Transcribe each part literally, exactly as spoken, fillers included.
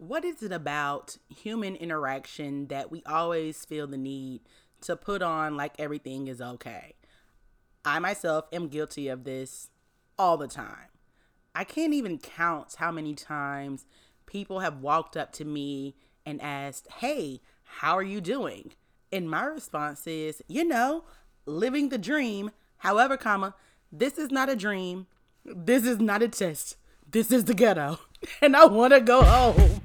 what is it about human interaction that we always feel the need to put on like everything is okay? I myself am guilty of this all the time. I can't even count how many times people have walked up to me and asked, "Hey, how are you doing?" And my response is, you know, living the dream. However, comma, this is not a dream. This is not a test. This is the ghetto. And I want to go home.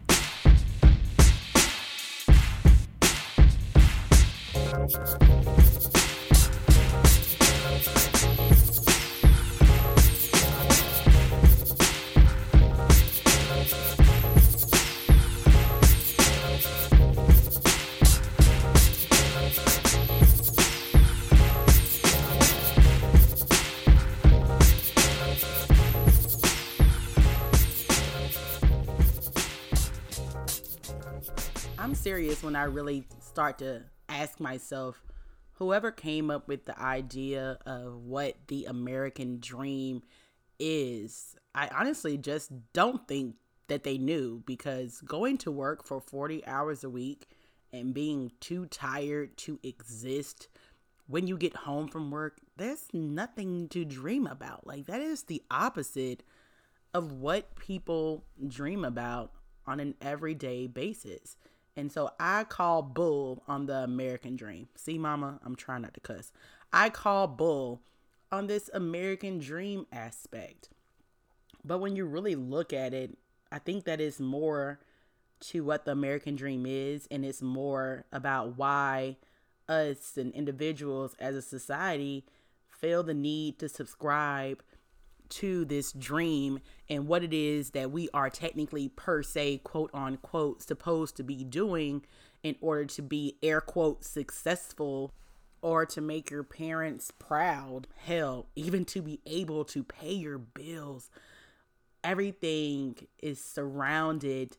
I'm serious when I really start to ask myself, whoever came up with the idea of what the American dream is, I honestly just don't think that they knew, because going to work for forty hours a week and being too tired to exist when you get home from work, there's nothing to dream about. Like, that is the opposite of what people dream about on an everyday basis. And so I call bull on the American dream. See, mama, I'm trying not to cuss. I call bull on this American dream aspect. But when you really look at it, I think that it's more to what the American dream is. And it's more about why us and individuals as a society feel the need to subscribe to this dream and what it is that we are technically per se, quote unquote, supposed to be doing in order to be air quote successful, or to make your parents proud, hell, even to be able to pay your bills. Everything is surrounded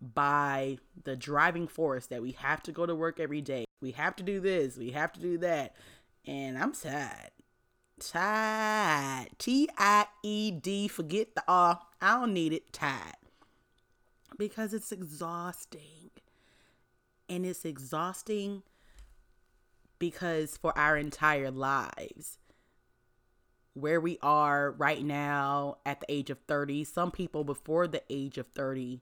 by the driving force that we have to go to work every day. We have to do this, we have to do that. And I'm sad. Tied. T I E D. Forget the R. I don't need it. Tied. Because it's exhausting. And it's exhausting because for our entire lives, where we are right now at the age of thirty, some people before the age of thirty,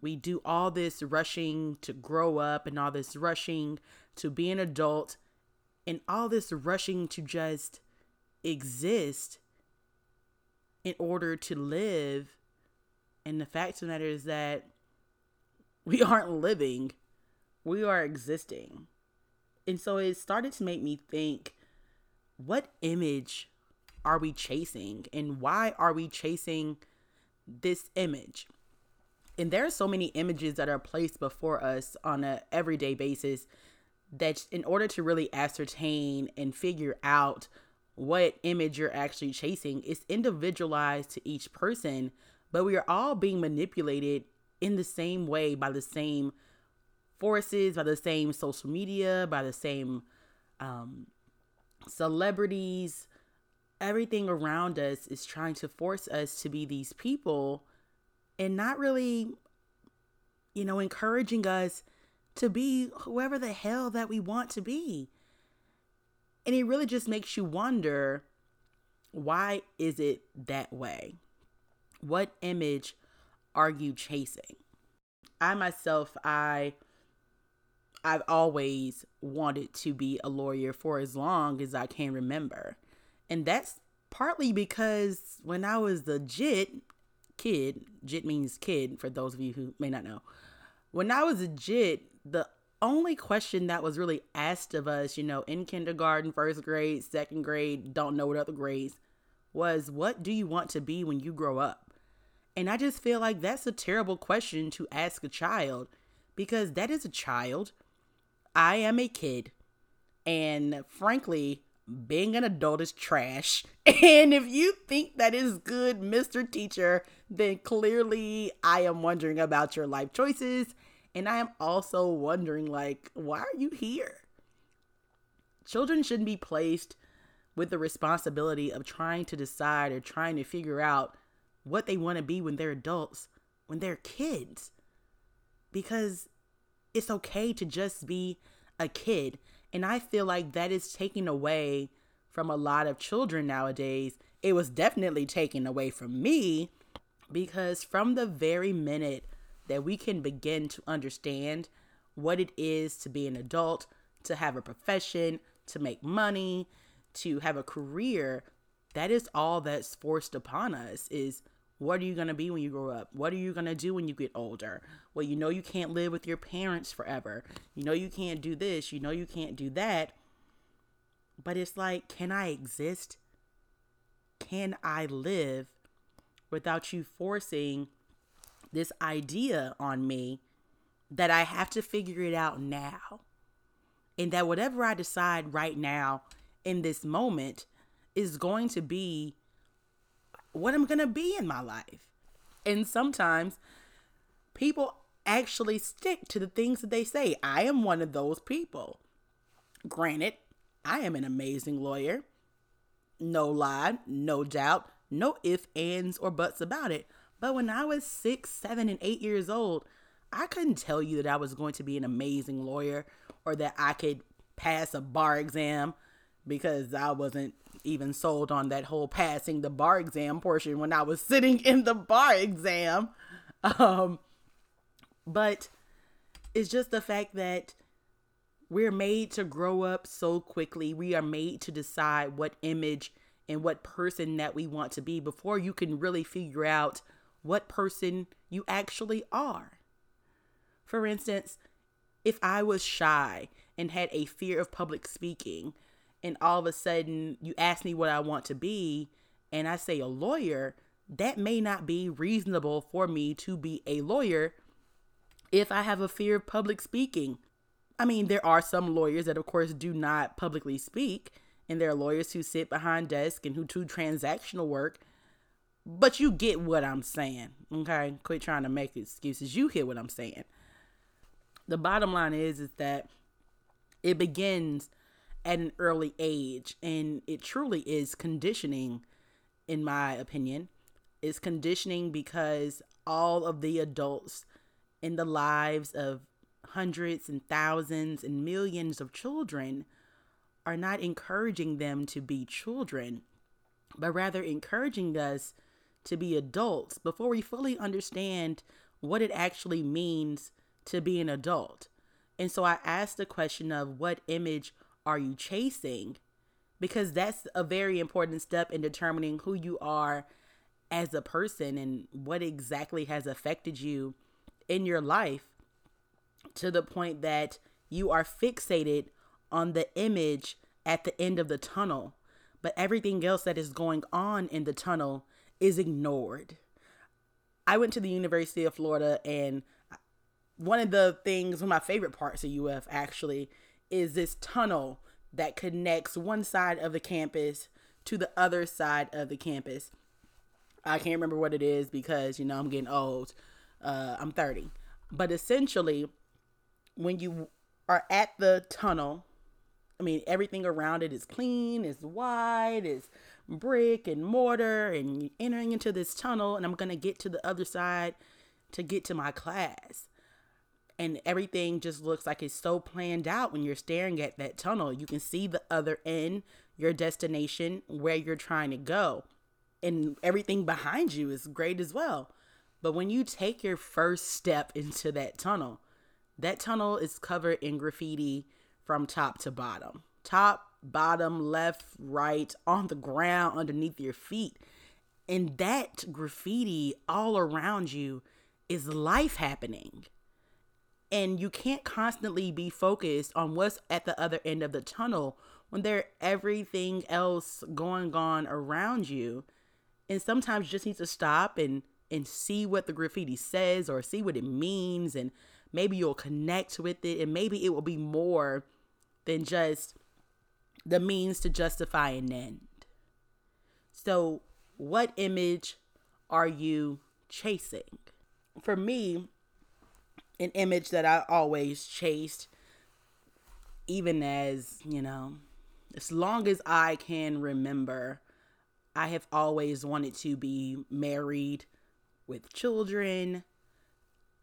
we do all this rushing to grow up and all this rushing to be an adult and all this rushing to just exist in order to live. And the fact of the matter is that we aren't living, we are existing. And so it started to make me think, what image are we chasing? And why are we chasing this image? And there are so many images that are placed before us on an everyday basis that in order to really ascertain and figure out what image you're actually chasing, it's individualized to each person, but we are all being manipulated in the same way by the same forces, by the same social media, by the same um, celebrities. Everything around us is trying to force us to be these people and not really, you know, encouraging us to be whoever the hell that we want to be. And it really just makes you wonder, why is it that way? What image are you chasing? I myself, I, I've always wanted to be a lawyer for as long as I can remember. And that's partly because when I was the JIT kid, JIT means kid for those of you who may not know. When I was a JIT, the only question that was really asked of us, you know, in kindergarten, first grade, second grade, don't know what other grades, was what do you want to be when you grow up? And I just feel like that's a terrible question to ask a child, because that is a child. I am a kid. And frankly, being an adult is trash. And if you think that is good, Mister Teacher, then clearly I am wondering about your life choices. And I am also wondering, like, why are you here? Children shouldn't be placed with the responsibility of trying to decide or trying to figure out what they want to be when they're adults, when they're kids. because it's okay to just be a kid. And I feel like that is taken away from a lot of children nowadays. It was definitely taken away from me, because from the very minute that we can begin to understand what it is to be an adult, to have a profession, to make money, to have a career, that is all that's forced upon us is, what are you going to be when you grow up? What are you going to do when you get older? Well, you know you can't live with your parents forever. You know you can't do this. You know you can't do that. But it's like, can I exist? Can I live without you forcing this idea on me that I have to figure it out now? And that whatever I decide right now in this moment is going to be what I'm going to be in my life. And sometimes people actually stick to the things that they say. I am one of those people. Granted, I am an amazing lawyer. No lie, no doubt, no ifs, ands, or buts about it. But when I was six, seven, and eight years old, I couldn't tell you that I was going to be an amazing lawyer or that I could pass a bar exam, because I wasn't even sold on that whole passing the bar exam portion when I was sitting in the bar exam. Um, but it's just the fact that we're made to grow up so quickly. We are made to decide what image and what person that we want to be before you can really figure out what person you actually are. For instance, if I was shy and had a fear of public speaking, and all of a sudden you ask me what I want to be, and I say a lawyer, that may not be reasonable for me to be a lawyer if I have a fear of public speaking. I mean, there are some lawyers that, of course, do not publicly speak, and there are lawyers who sit behind desks and who do transactional work, but you get what I'm saying, okay? Quit trying to make excuses. You hear what I'm saying. The bottom line is, is that it begins at an early age, and it truly is conditioning, in my opinion. It's conditioning because all of the adults in the lives of hundreds and thousands and millions of children are not encouraging them to be children, but rather encouraging us to be adults before we fully understand what it actually means to be an adult. And so I asked the question of, what image are you chasing? Because that's a very important step in determining who you are as a person and what exactly has affected you in your life, to the point that you are fixated on the image at the end of the tunnel, but everything else that is going on in the tunnel is ignored. I went to the University of Florida, and one of the things, one of my favorite parts of U F actually, is this tunnel that connects one side of the campus to the other side of the campus. I can't remember what it is because, you know, I'm getting old. Uh, I'm thirty. But essentially, when you are at the tunnel, I mean, everything around it is clean, it's wide, it's brick and mortar, and you're entering into this tunnel, and I'm going to get to the other side to get to my class. And everything just looks like it's so planned out when you're staring at that tunnel. You can see the other end, your destination, where you're trying to go. And everything behind you is great as well. But when you take your first step into that tunnel, that tunnel is covered in graffiti from top to bottom. Top, bottom, left, right, on the ground, underneath your feet. And that graffiti all around you is life happening. And you can't constantly be focused on what's at the other end of the tunnel when there's everything else going on around you. And sometimes you just need to stop and, and see what the graffiti says, or see what it means. And maybe you'll connect with it. And maybe it will be more than just the means to justify an end. So what image are you chasing? For me, an image that I always chased, even as, you know, as long as I can remember, I have always wanted to be married with children,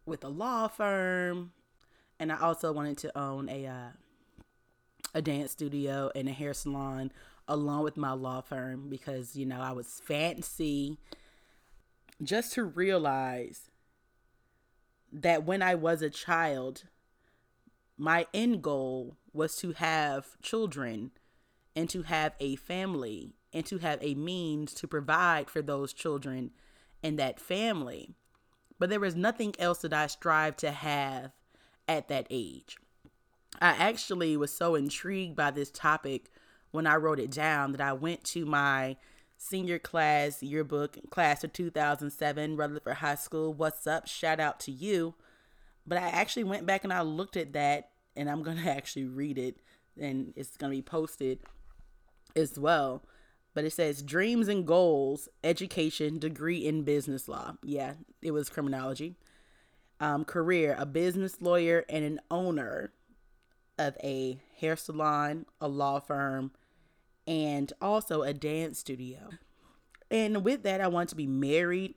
with a law firm. And I also wanted to own a, uh, a dance studio and a hair salon along with my law firm because, you know, I was fancy just to realize that when I was a child, my end goal was to have children and to have a family and to have a means to provide for those children and that family. But there was nothing else that I strived to have at that age. I actually was so intrigued by this topic when I wrote it down that I went to my senior class yearbook, class of two thousand seven, Rutherford High School. What's up? Shout out to you. But I actually went back and I looked at that, and I'm going to actually read it, and it's going to be posted as well. But it says dreams and goals, education, degree in business law. Yeah, it was criminology. Um, career, a business lawyer and an owner of a hair salon, a law firm, and also a dance studio. And with that, I want to be married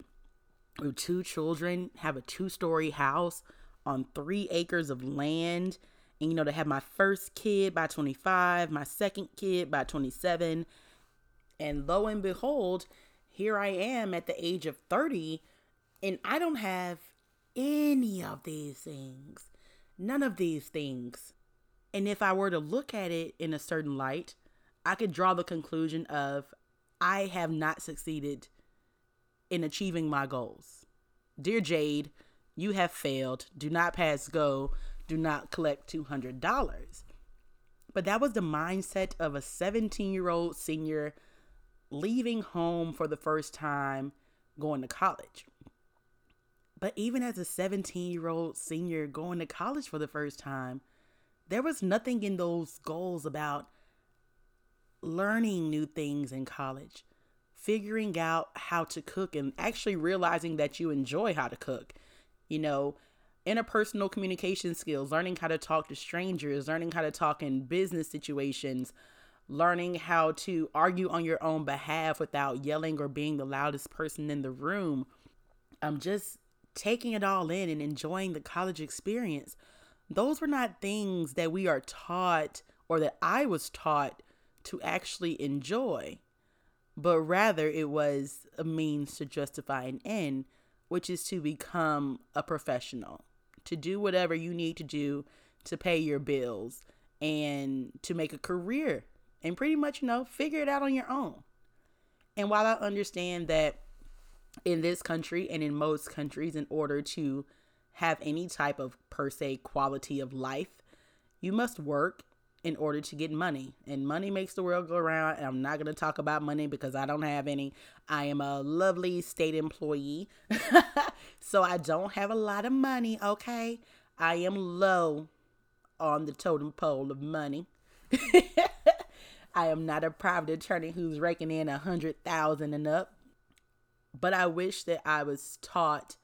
with two children, have a two-story house on three acres of land. And, you know, to have my first kid by twenty-five, my second kid by twenty-seven. And lo and behold, here I am at the age of thirty, and I don't have any of these things, none of these things. And if I were to look at it in a certain light, I could draw the conclusion of I have not succeeded in achieving my goals. Dear Jade, you have failed. Do not pass go. Do not collect two hundred dollars. But that was the mindset of a seventeen-year-old senior leaving home for the first time, going to college. But even as a seventeen-year-old senior going to college for the first time, there was nothing in those goals about learning new things in college, figuring out how to cook and actually realizing that you enjoy how to cook, you know, interpersonal communication skills, learning how to talk to strangers, learning how to talk in business situations, learning how to argue on your own behalf without yelling or being the loudest person in the room. I'm just taking it all in and enjoying the college experience. Those were not things that we are taught or that I was taught to actually enjoy, but rather it was a means to justify an end, which is to become a professional, to do whatever you need to do to pay your bills and to make a career and pretty much, you know, figure it out on your own. And while I understand that in this country and in most countries, in order to have any type of per se quality of life, you must work in order to get money, and money makes the world go around. And I'm not going to talk about money because I don't have any. I am a lovely state employee, so I don't have a lot of money. Okay. I am low on the totem pole of money. I am not a private attorney who's raking in a hundred thousand and up, but I wish that I was taught,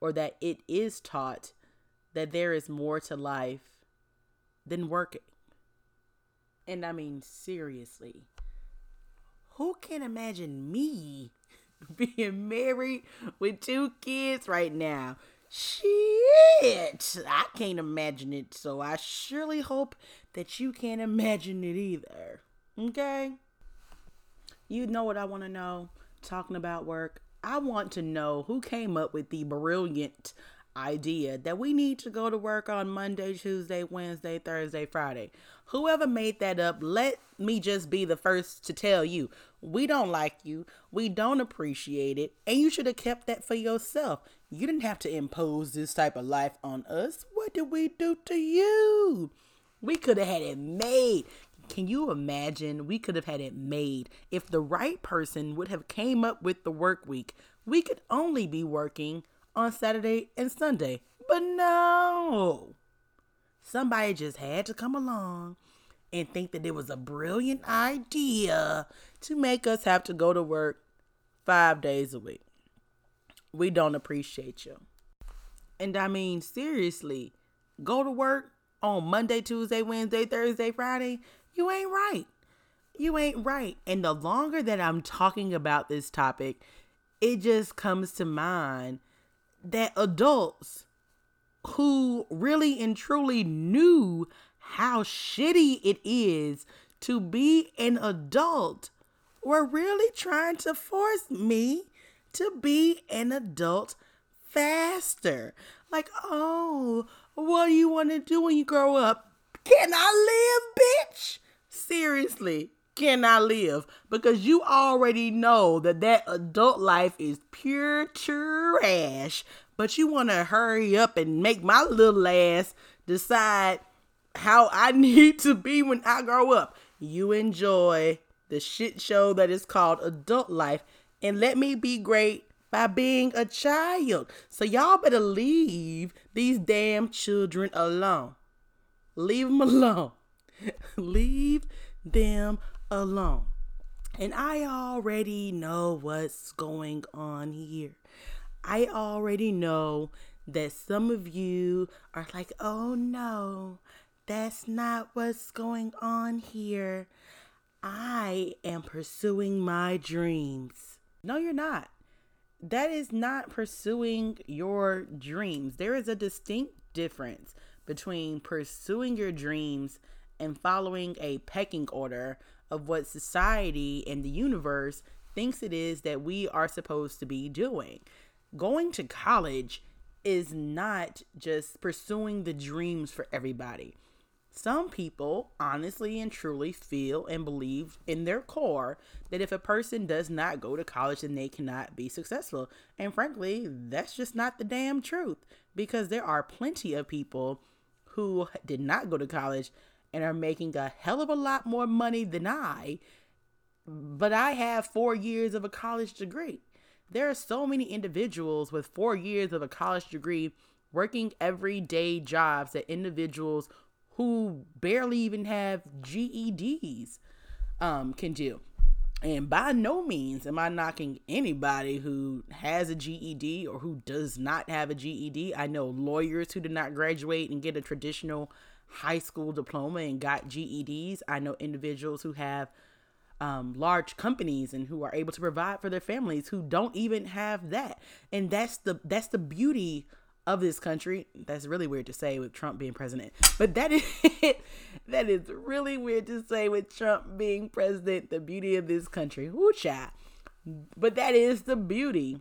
or that it is taught, that there is more to life than working. And I mean, seriously, who can imagine me being married with two kids right now? Shit, I can't imagine it. So I surely hope that you can't imagine it either. Okay? You know what I want to know, talking about work. I want to know who came up with the brilliant idea that we need to go to work on Monday, Tuesday, Wednesday, Thursday, Friday. Whoever made that up, let me just be the first to tell you, we don't like you, we don't appreciate it, and you should have kept that for yourself. You didn't have to impose this type of life on us. What did we do to you? We could have had it made. Can you imagine? We could have had it made. If the right person would have came up with the work week, we could only be working on Saturday and Sunday. But no, somebody just had to come along and think that it was a brilliant idea to make us have to go to work five days a week. We don't appreciate you. And I mean, seriously, go to work on Monday, Tuesday, Wednesday, Thursday, Friday. You ain't right. You ain't right. And the longer that I'm talking about this topic, it just comes to mind that adults who really and truly knew how shitty it is to be an adult were really trying to force me to be an adult faster. Like, oh, what do you want to do when you grow up? Can I live, bitch? Seriously, can I live? Because you already know that that adult life is pure trash. But you want to hurry up and make my little ass decide how I need to be when I grow up. You enjoy the shit show that is called adult life and let me be great by being a child. So y'all better leave these damn children alone. Leave them alone. Leave them alone. And I already know what's going on here. I already know that some of you are like, oh no, that's not what's going on here. I am pursuing my dreams. No, you're not. That is not pursuing your dreams. There is a distinct difference between pursuing your dreams and following a pecking order of what society and the universe thinks it is that we are supposed to be doing. Going to college is not just pursuing the dreams for everybody. Some people honestly and truly feel and believe in their core that if a person does not go to college, then they cannot be successful. And frankly, that's just not the damn truth, because there are plenty of people who did not go to college and are making a hell of a lot more money than I, but I have four years of a college degree. There are so many individuals with four years of a college degree working everyday jobs that individuals who barely even have G E Ds um, can do. And by no means am I knocking anybody who has a G E D or who does not have a G E D. I know lawyers who did not graduate and get a traditional high school diploma and got G E Ds. I know individuals who have Um, large companies and who are able to provide for their families who don't even have that. And that's the that's the beauty of this country. That's really weird to say with Trump being president, but that is that is really weird to say with Trump being president. The beauty of this country, whoo child. But that is the beauty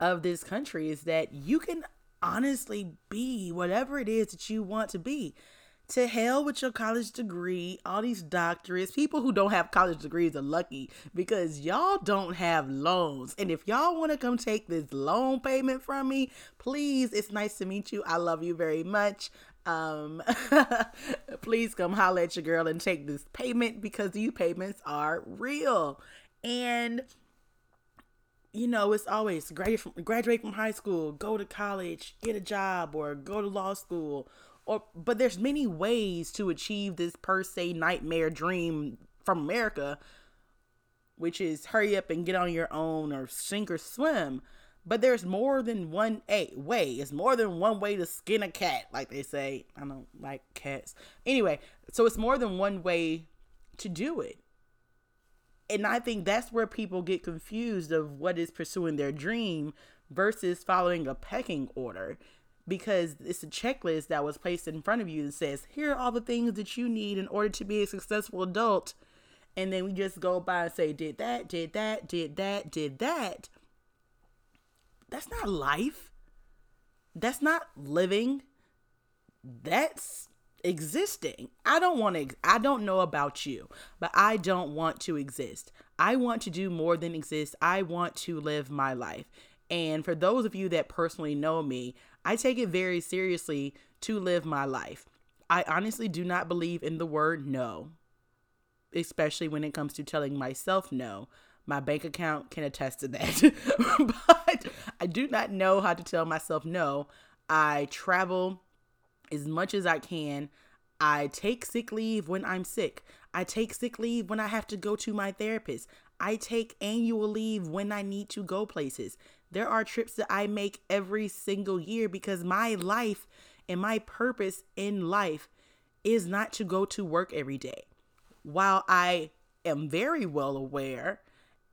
of this country, is that you can honestly be whatever it is that you want to be. To hell with your college degree, all these doctorates. People who don't have college degrees are lucky, because y'all don't have loans. And if y'all want to come take this loan payment from me, please, it's nice to meet you. I love you very much. Um, please come holler at your girl and take this payment, because these payments are real. And, you know, it's always graduate from, graduate from high school, go to college, get a job, or go to law school. Or, but there's many ways to achieve this per se nightmare dream from America, which is hurry up and get on your own or sink or swim. But there's more than one a way. It's more than one way to skin a cat, like they say. I don't like cats. Anyway, so it's more than one way to do it. And I think that's where people get confused of what is pursuing their dream versus following a pecking order. Because it's a checklist that was placed in front of you that says, here are all the things that you need in order to be a successful adult. And then we just go by and say, did that, did that, did that, did that. That's not life. That's not living. That's existing. I don't want to, ex- I don't know about you, but I don't want to exist. I want to do more than exist. I want to live my life. And for those of you that personally know me, I take it very seriously to live my life. I honestly do not believe in the word no, especially when it comes to telling myself no. My bank account can attest to that. But I do not know how to tell myself no. I travel as much as I can. I take sick leave when I'm sick. I take sick leave when I have to go to my therapist. I take annual leave when I need to go places. There are trips that I make every single year, because my life and my purpose in life is not to go to work every day. While I am very well aware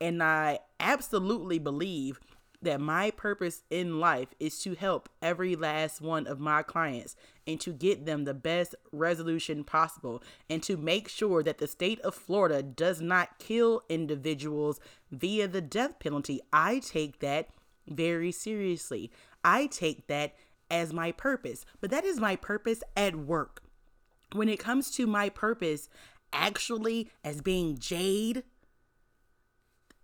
and I absolutely believe that my purpose in life is to help every last one of my clients and to get them the best resolution possible and to make sure that the state of Florida does not kill individuals via the death penalty. I take that very seriously. I take that as my purpose, but that is my purpose at work. When it comes to my purpose actually as being Jade,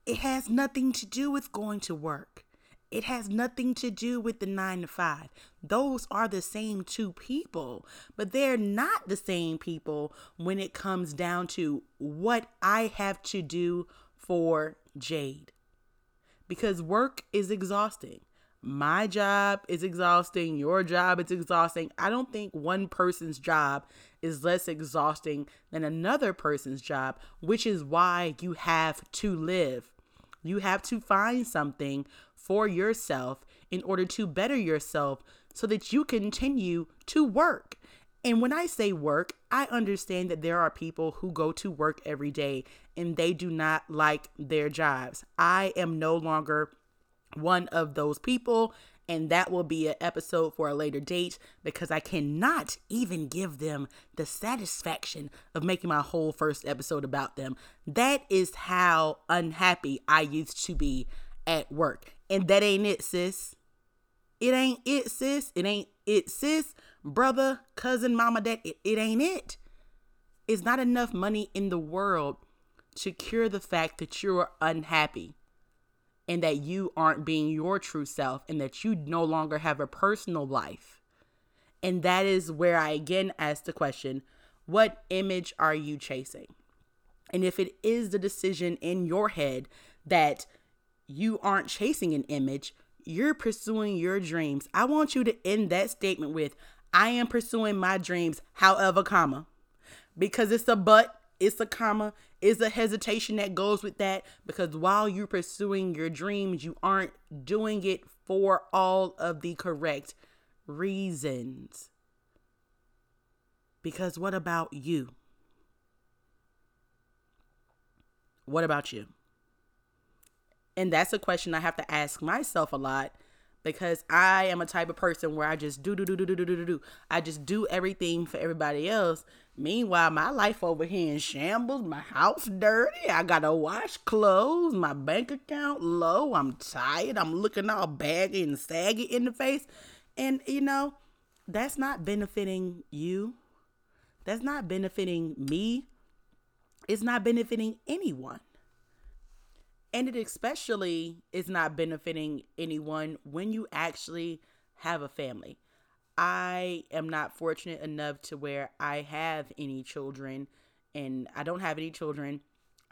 it has nothing to do with going to work. It has nothing to do with the nine to five. Those are the same two people, but they're not the same people when it comes down to what I have to do for Jade. Because work is exhausting. My job is exhausting. Your job is exhausting. I don't think one person's job is less exhausting than another person's job, which is why you have to live. You have to find something for yourself in order to better yourself so that you continue to work. And when I say work, I understand that there are people who go to work every day and they do not like their jobs. I am no longer one of those people, and that will be an episode for a later date because I cannot even give them the satisfaction of making my whole first episode about them. That is how unhappy I used to be at work. And that ain't it, sis. It ain't it, sis. It ain't it, sis. Brother, cousin, mama, dad, it, it ain't it. It's not enough money in the world to cure the fact that you're unhappy. And that you aren't being your true self and that you no longer have a personal life. And that is where I again ask the question, what image are you chasing? And if it is the decision in your head that you aren't chasing an image, you're pursuing your dreams. I want you to end that statement with, I am pursuing my dreams, however, comma, because it's a but, it's a comma, is a hesitation that goes with that, because while you're pursuing your dreams, you aren't doing it for all of the correct reasons. Because what about you? What about you? And that's a question I have to ask myself a lot, because I am a type of person where I just do, do, do, do, do, do, do, do. I just do everything for everybody else. Meanwhile, my life over here in shambles, my house dirty, I gotta wash clothes, my bank account low, I'm tired, I'm looking all baggy and saggy in the face. And, you know, that's not benefiting you. That's not benefiting me. It's not benefiting anyone. And it especially is not benefiting anyone when you actually have a family. I am not fortunate enough to where I have any children, and I don't have any children.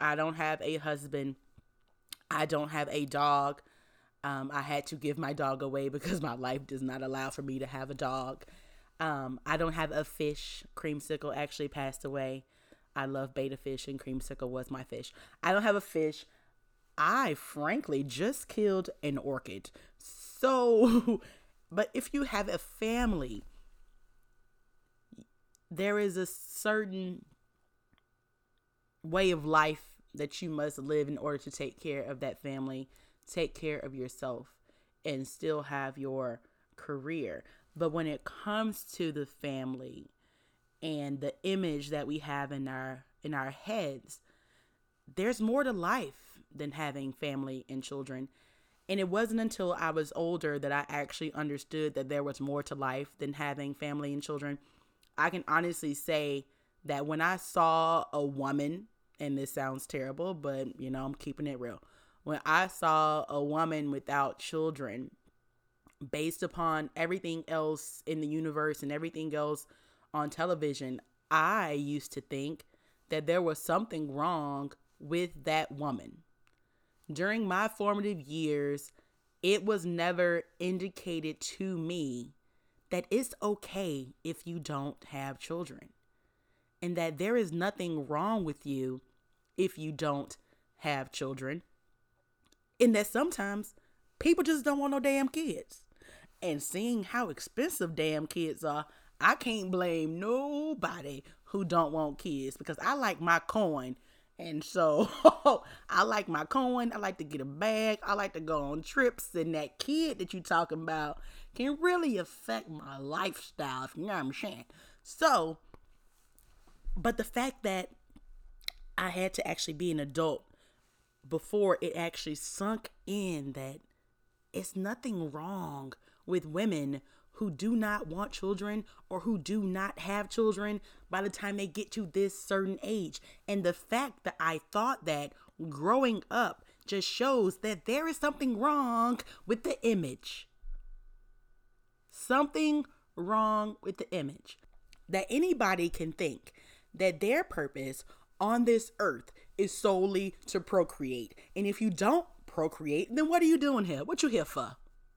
I don't have a husband. I don't have a dog. Um, I had to give my dog away because my life does not allow for me to have a dog. Um, I don't have a fish. Creamsicle actually passed away. I love betta fish, and Creamsicle was my fish. I don't have a fish. I frankly just killed an orchid. So, but if you have a family, there is a certain way of life that you must live in order to take care of that family, take care of yourself, and still have your career. But when it comes to the family and the image that we have in our in our heads, there's more to life than having family and children. And it wasn't until I was older that I actually understood that there was more to life than having family and children. I can honestly say that when I saw a woman, and this sounds terrible, but you know, I'm keeping it real. When I saw a woman without children, based upon everything else in the universe and everything else on television, I used to think that there was something wrong with that woman. During my formative years, it was never indicated to me that it's okay if you don't have children and that there is nothing wrong with you if you don't have children, and that sometimes people just don't want no damn kids. And seeing how expensive damn kids are, I can't blame nobody who don't want kids, because I like my coin And so I like my coin. I like to get a bag. I like to go on trips. And that kid that you talking about can really affect my lifestyle, if you know what I'm saying. So, but the fact that I had to actually be an adult before it actually sunk in that it's nothing wrong with women who do not want children or who do not have children by the time they get to this certain age. And the fact that I thought that growing up just shows that there is something wrong with the image. Something wrong with the image. That anybody can think that their purpose on this earth is solely to procreate. And if you don't procreate, then what are you doing here? What you here for?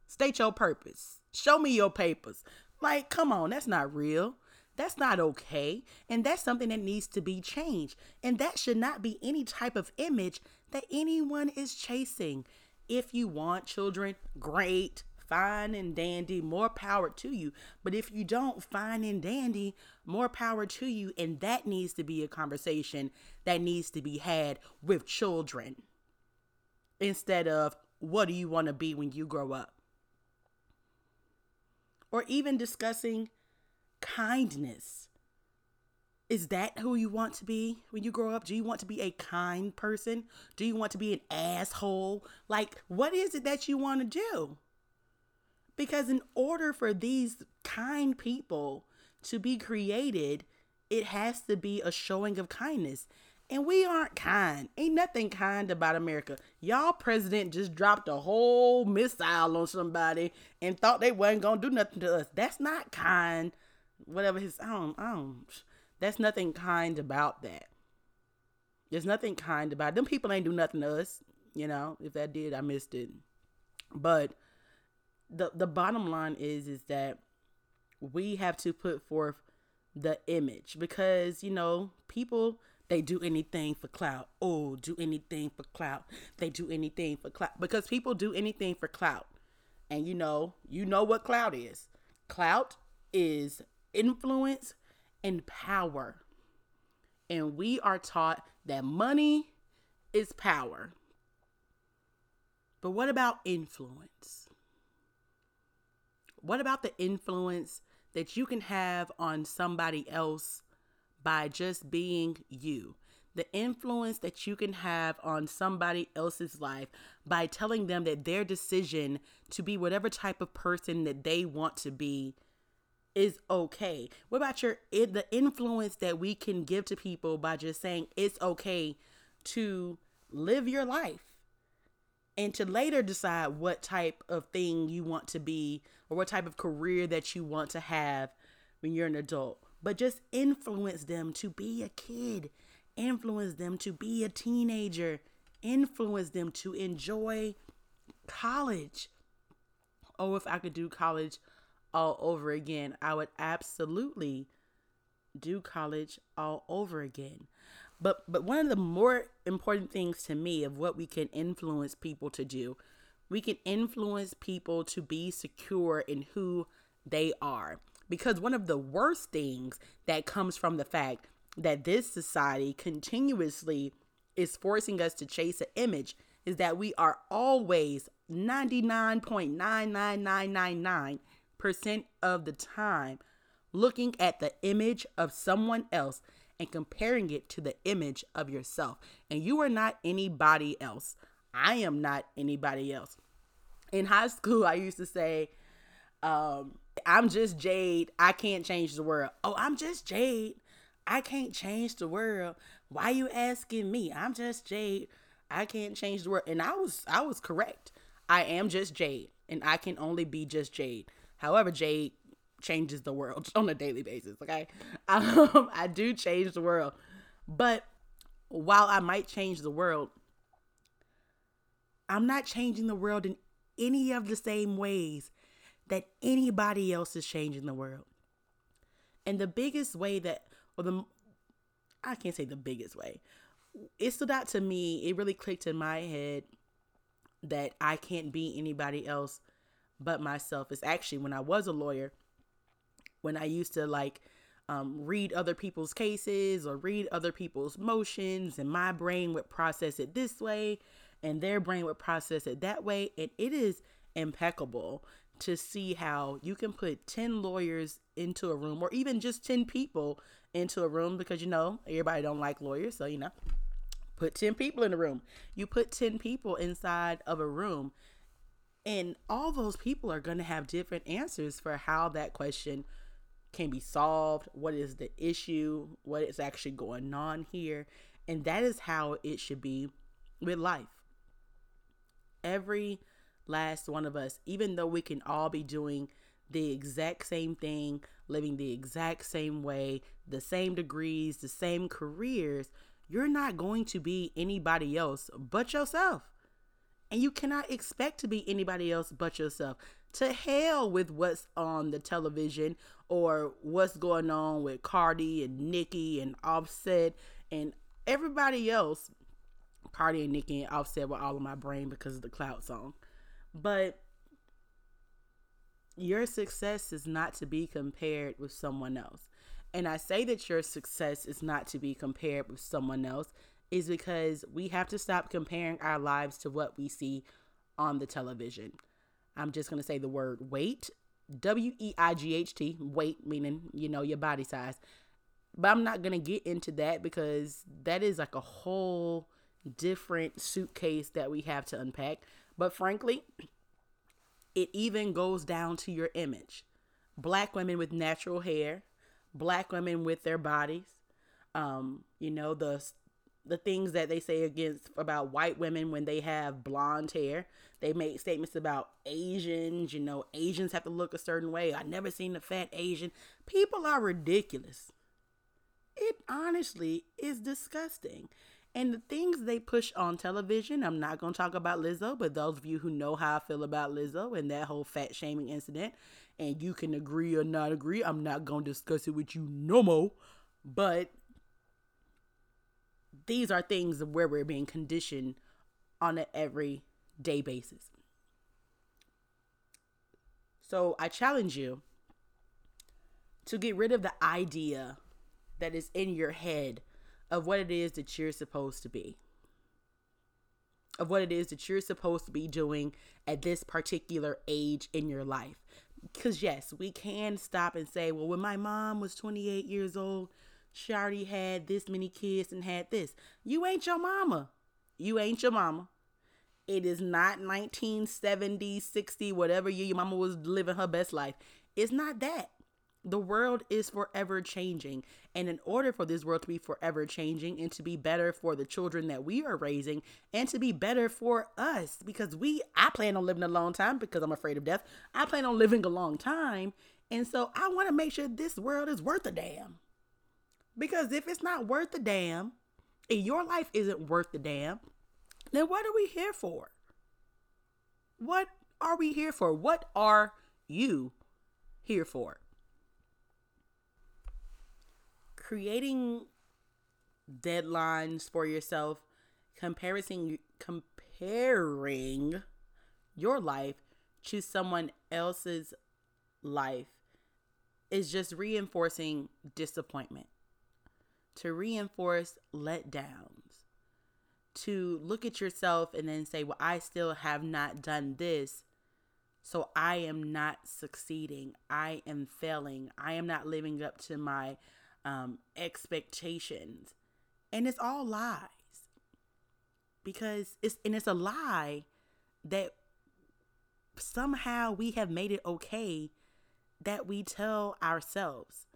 State your purpose. Show me your papers. Like, come on, that's not real. That's not okay. And that's something that needs to be changed. And that should not be any type of image that anyone is chasing. If you want children, great, fine and dandy, more power to you. But if you don't, fine and dandy, more power to you. And that needs to be a conversation that needs to be had with children. Instead of, what do you want to be when you grow up? Or even discussing kindness. Is that who you want to be when you grow up? Do you want to be a kind person? Do you want to be an asshole? Like, what is it that you want to do? Because in order for these kind people to be created, it has to be a showing of kindness. And we aren't kind. Ain't nothing kind about America. Y'all president just dropped a whole missile on somebody and thought they wasn't going to do nothing to us. That's not kind. Whatever his own, own. That's nothing kind about that. There's nothing kind about it. Them people ain't do nothing to us. You know, if that did, I missed it. But the the bottom line is, is that we have to put forth the image because, you know, people... They do anything for clout. Oh, do anything for clout. They do anything for clout. Because people do anything for clout. And you know, you know what clout is. Clout is influence and power. And we are taught that money is power. But what about influence? What about the influence that you can have on somebody else by just being you? The influence that you can have on somebody else's life by telling them that their decision to be whatever type of person that they want to be is okay. What about your the influence that we can give to people by just saying it's okay to live your life and to later decide what type of thing you want to be or what type of career that you want to have when you're an adult? But just influence them to be a kid, influence them to be a teenager, influence them to enjoy college. Oh, if I could do college all over again, I would absolutely do college all over again. But but one of the more important things to me of what we can influence people to do, we can influence people to be secure in who they are. Because one of the worst things that comes from the fact that this society continuously is forcing us to chase an image is that we are always ninety-nine point nine nine nine nine nine percent of the time looking at the image of someone else and comparing it to the image of yourself. And you are not anybody else. I am not anybody else. In high school, I used to say, um... I'm just Jade. I can't change the world. Oh, I'm just Jade. I can't change the world. Why you asking me? I'm just Jade. I can't change the world. And I was I was correct. I am just Jade. And I can only be just Jade. However, Jade changes the world on a daily basis, okay? Um, I do change the world. But while I might change the world, I'm not changing the world in any of the same ways that anybody else is changing the world. And the biggest way that, or the, I can't say the biggest way, it stood out to me, it really clicked in my head that I can't be anybody else but myself. It's actually when I was a lawyer, when I used to like um, read other people's cases or read other people's motions, and my brain would process it this way and their brain would process it that way. And it is impeccable to see how you can put ten lawyers into a room, or even just ten people into a room, because, you know, everybody don't like lawyers. So, you know, put ten people in a room. You put ten people inside of a room, and all those people are going to have different answers for how that question can be solved. What is the issue? What is actually going on here? And that is how it should be with life. Every last one of us, even though we can all be doing the exact same thing, living the exact same way, the same degrees, the same careers, you're not going to be anybody else but yourself. And you cannot expect to be anybody else but yourself. To hell with what's on the television or what's going on with Cardi and Nicki and Offset and everybody else. Cardi and Nicki and Offset were all in my brain because of the Clout song. But your success is not to be compared with someone else. And I say that your success is not to be compared with someone else is because we have to stop comparing our lives to what we see on the television. I'm just going to say the word weight, W E I G H T, weight, meaning, you know, your body size. But I'm not going to get into that because that is like a whole different suitcase that we have to unpack. But frankly, it even goes down to your image. Black women with natural hair, Black women with their bodies, um, you know, the the things that they say against about white women when they have blonde hair. They make statements about Asians, you know, Asians have to look a certain way. I never seen a fat Asian. People are ridiculous. It honestly is disgusting. And the things they push on television, I'm not going to talk about Lizzo, but those of you who know how I feel about Lizzo and that whole fat shaming incident, and you can agree or not agree, I'm not going to discuss it with you no more. But these are things where we're being conditioned on an everyday basis. So I challenge you to get rid of the idea that is in your head of what it is that you're supposed to be, of what it is that you're supposed to be doing at this particular age in your life. Because yes, we can stop and say, well, when my mom was twenty-eight years old, she already had this many kids and had this. You ain't your mama. You ain't your mama. It is not nineteen seventy, sixty, whatever year your mama was living her best life. It's not that. The world is forever changing. And in order for this world to be forever changing and to be better for the children that we are raising and to be better for us, because we, I plan on living a long time because I'm afraid of death. I plan on living a long time. And so I want to make sure this world is worth a damn. Because if it's not worth a damn, and your life isn't worth a damn, then what are we here for? What are we here for? What are you here for? Creating deadlines for yourself, comparing, comparing your life to someone else's life is just reinforcing disappointment, to reinforce letdowns, to look at yourself and then say, well, I still have not done this, so I am not succeeding. I am failing. I am not living up to my Um, expectations. And it's all lies, because it's, and it's a lie that somehow we have made it okay that we tell ourselves.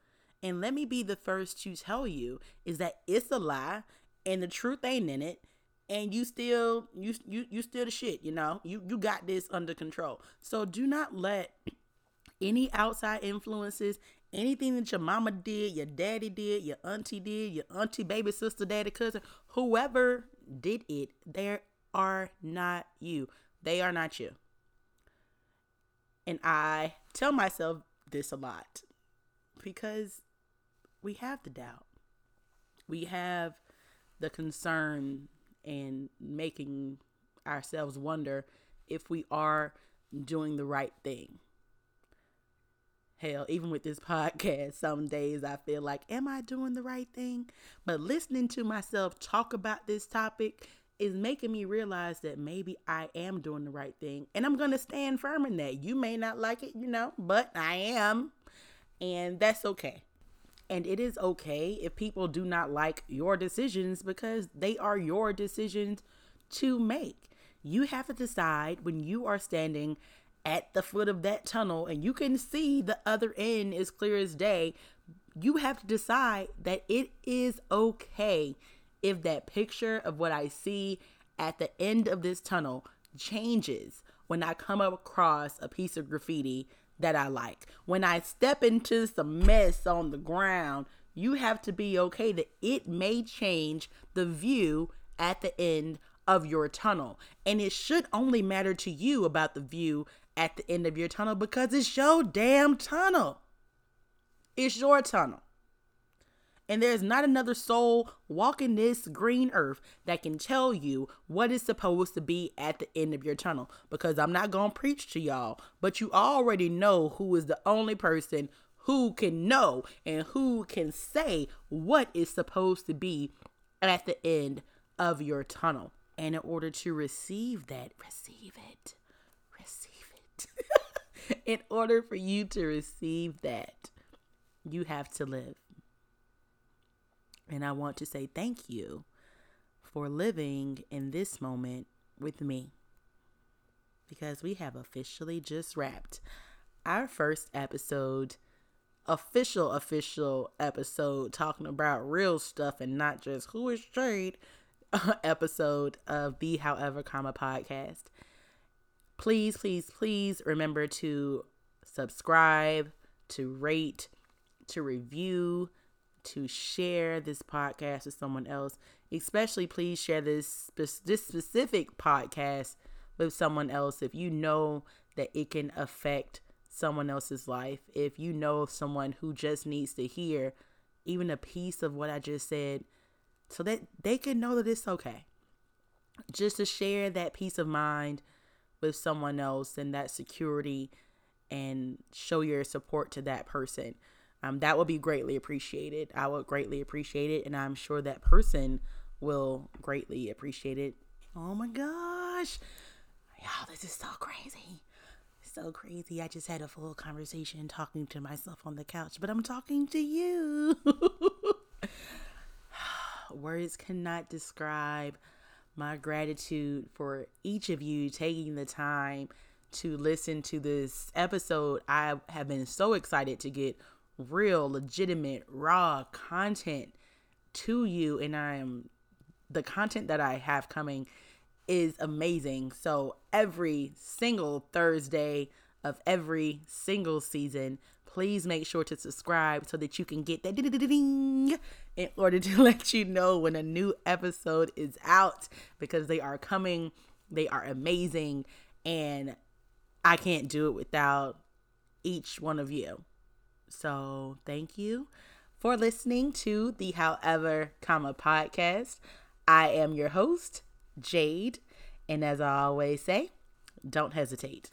And let me be the first to tell you is that it's a lie and the truth ain't in it. And you still, you, you, you still the shit, you know, you, you got this under control. So do not let any outside influences, anything that your mama did, your daddy did, your auntie did, your auntie, baby, sister, daddy, cousin, whoever did it, they are not you. They are not you. And I tell myself this a lot because we have the doubt. We have the concern and making ourselves wonder if we are doing the right thing. Hell, even with this podcast, some days I feel like, am I doing the right thing? But listening to myself talk about this topic is making me realize that maybe I am doing the right thing. And I'm going to stand firm in that. You may not like it, you know, but I am. And that's okay. And it is okay if people do not like your decisions, because they are your decisions to make. You have to decide when you are standing at the foot of that tunnel and you can see the other end as clear as day. You have to decide that it is okay if that picture of what I see at the end of this tunnel changes when I come across a piece of graffiti that I like. When I step into some mess on the ground, you have to be okay that it may change the view at the end of your tunnel. And it should only matter to you about the view at the end of your tunnel because it's your damn tunnel. It's your tunnel. And there's not another soul walking this green earth that can tell you what is supposed to be at the end of your tunnel. Because I'm not going to preach to y'all, but you already know who is the only person who can know and who can say what is supposed to be at the end of your tunnel. And in order to receive that, receive it, receive it. In order for you to receive that, you have to live. And I want to say thank you for living in this moment with me, because we have officially just wrapped our first episode, official, official episode, talking about real stuff and not just who is straight episode of the However Comma Podcast. Please, please, please remember to subscribe, to rate, to review, to share this podcast with someone else. Especially please share this this specific podcast with someone else if you know that it can affect someone else's life. If you know someone who just needs to hear even a piece of what I just said so that they can know that it's okay. Just to share that peace of mind with someone else and that security and show your support to that person. Um, that would be greatly appreciated. I would greatly appreciate it. And I'm sure that person will greatly appreciate it. Oh my gosh. Y'all, this is so crazy. So crazy. I just had a full conversation talking to myself on the couch, but I'm talking to you. Words cannot describe my gratitude for each of you taking the time to listen to this episode. I have been so excited to get real, legitimate, raw content to you, and I am the content that I have coming is amazing. So every single Thursday of every single season, please make sure to subscribe so that you can get that ding in order to let you know when a new episode is out, because they are coming, they are amazing, and I can't do it without each one of you. So thank you for listening to the However Comma Podcast. I am your host, Jade. And as I always say, don't hesitate.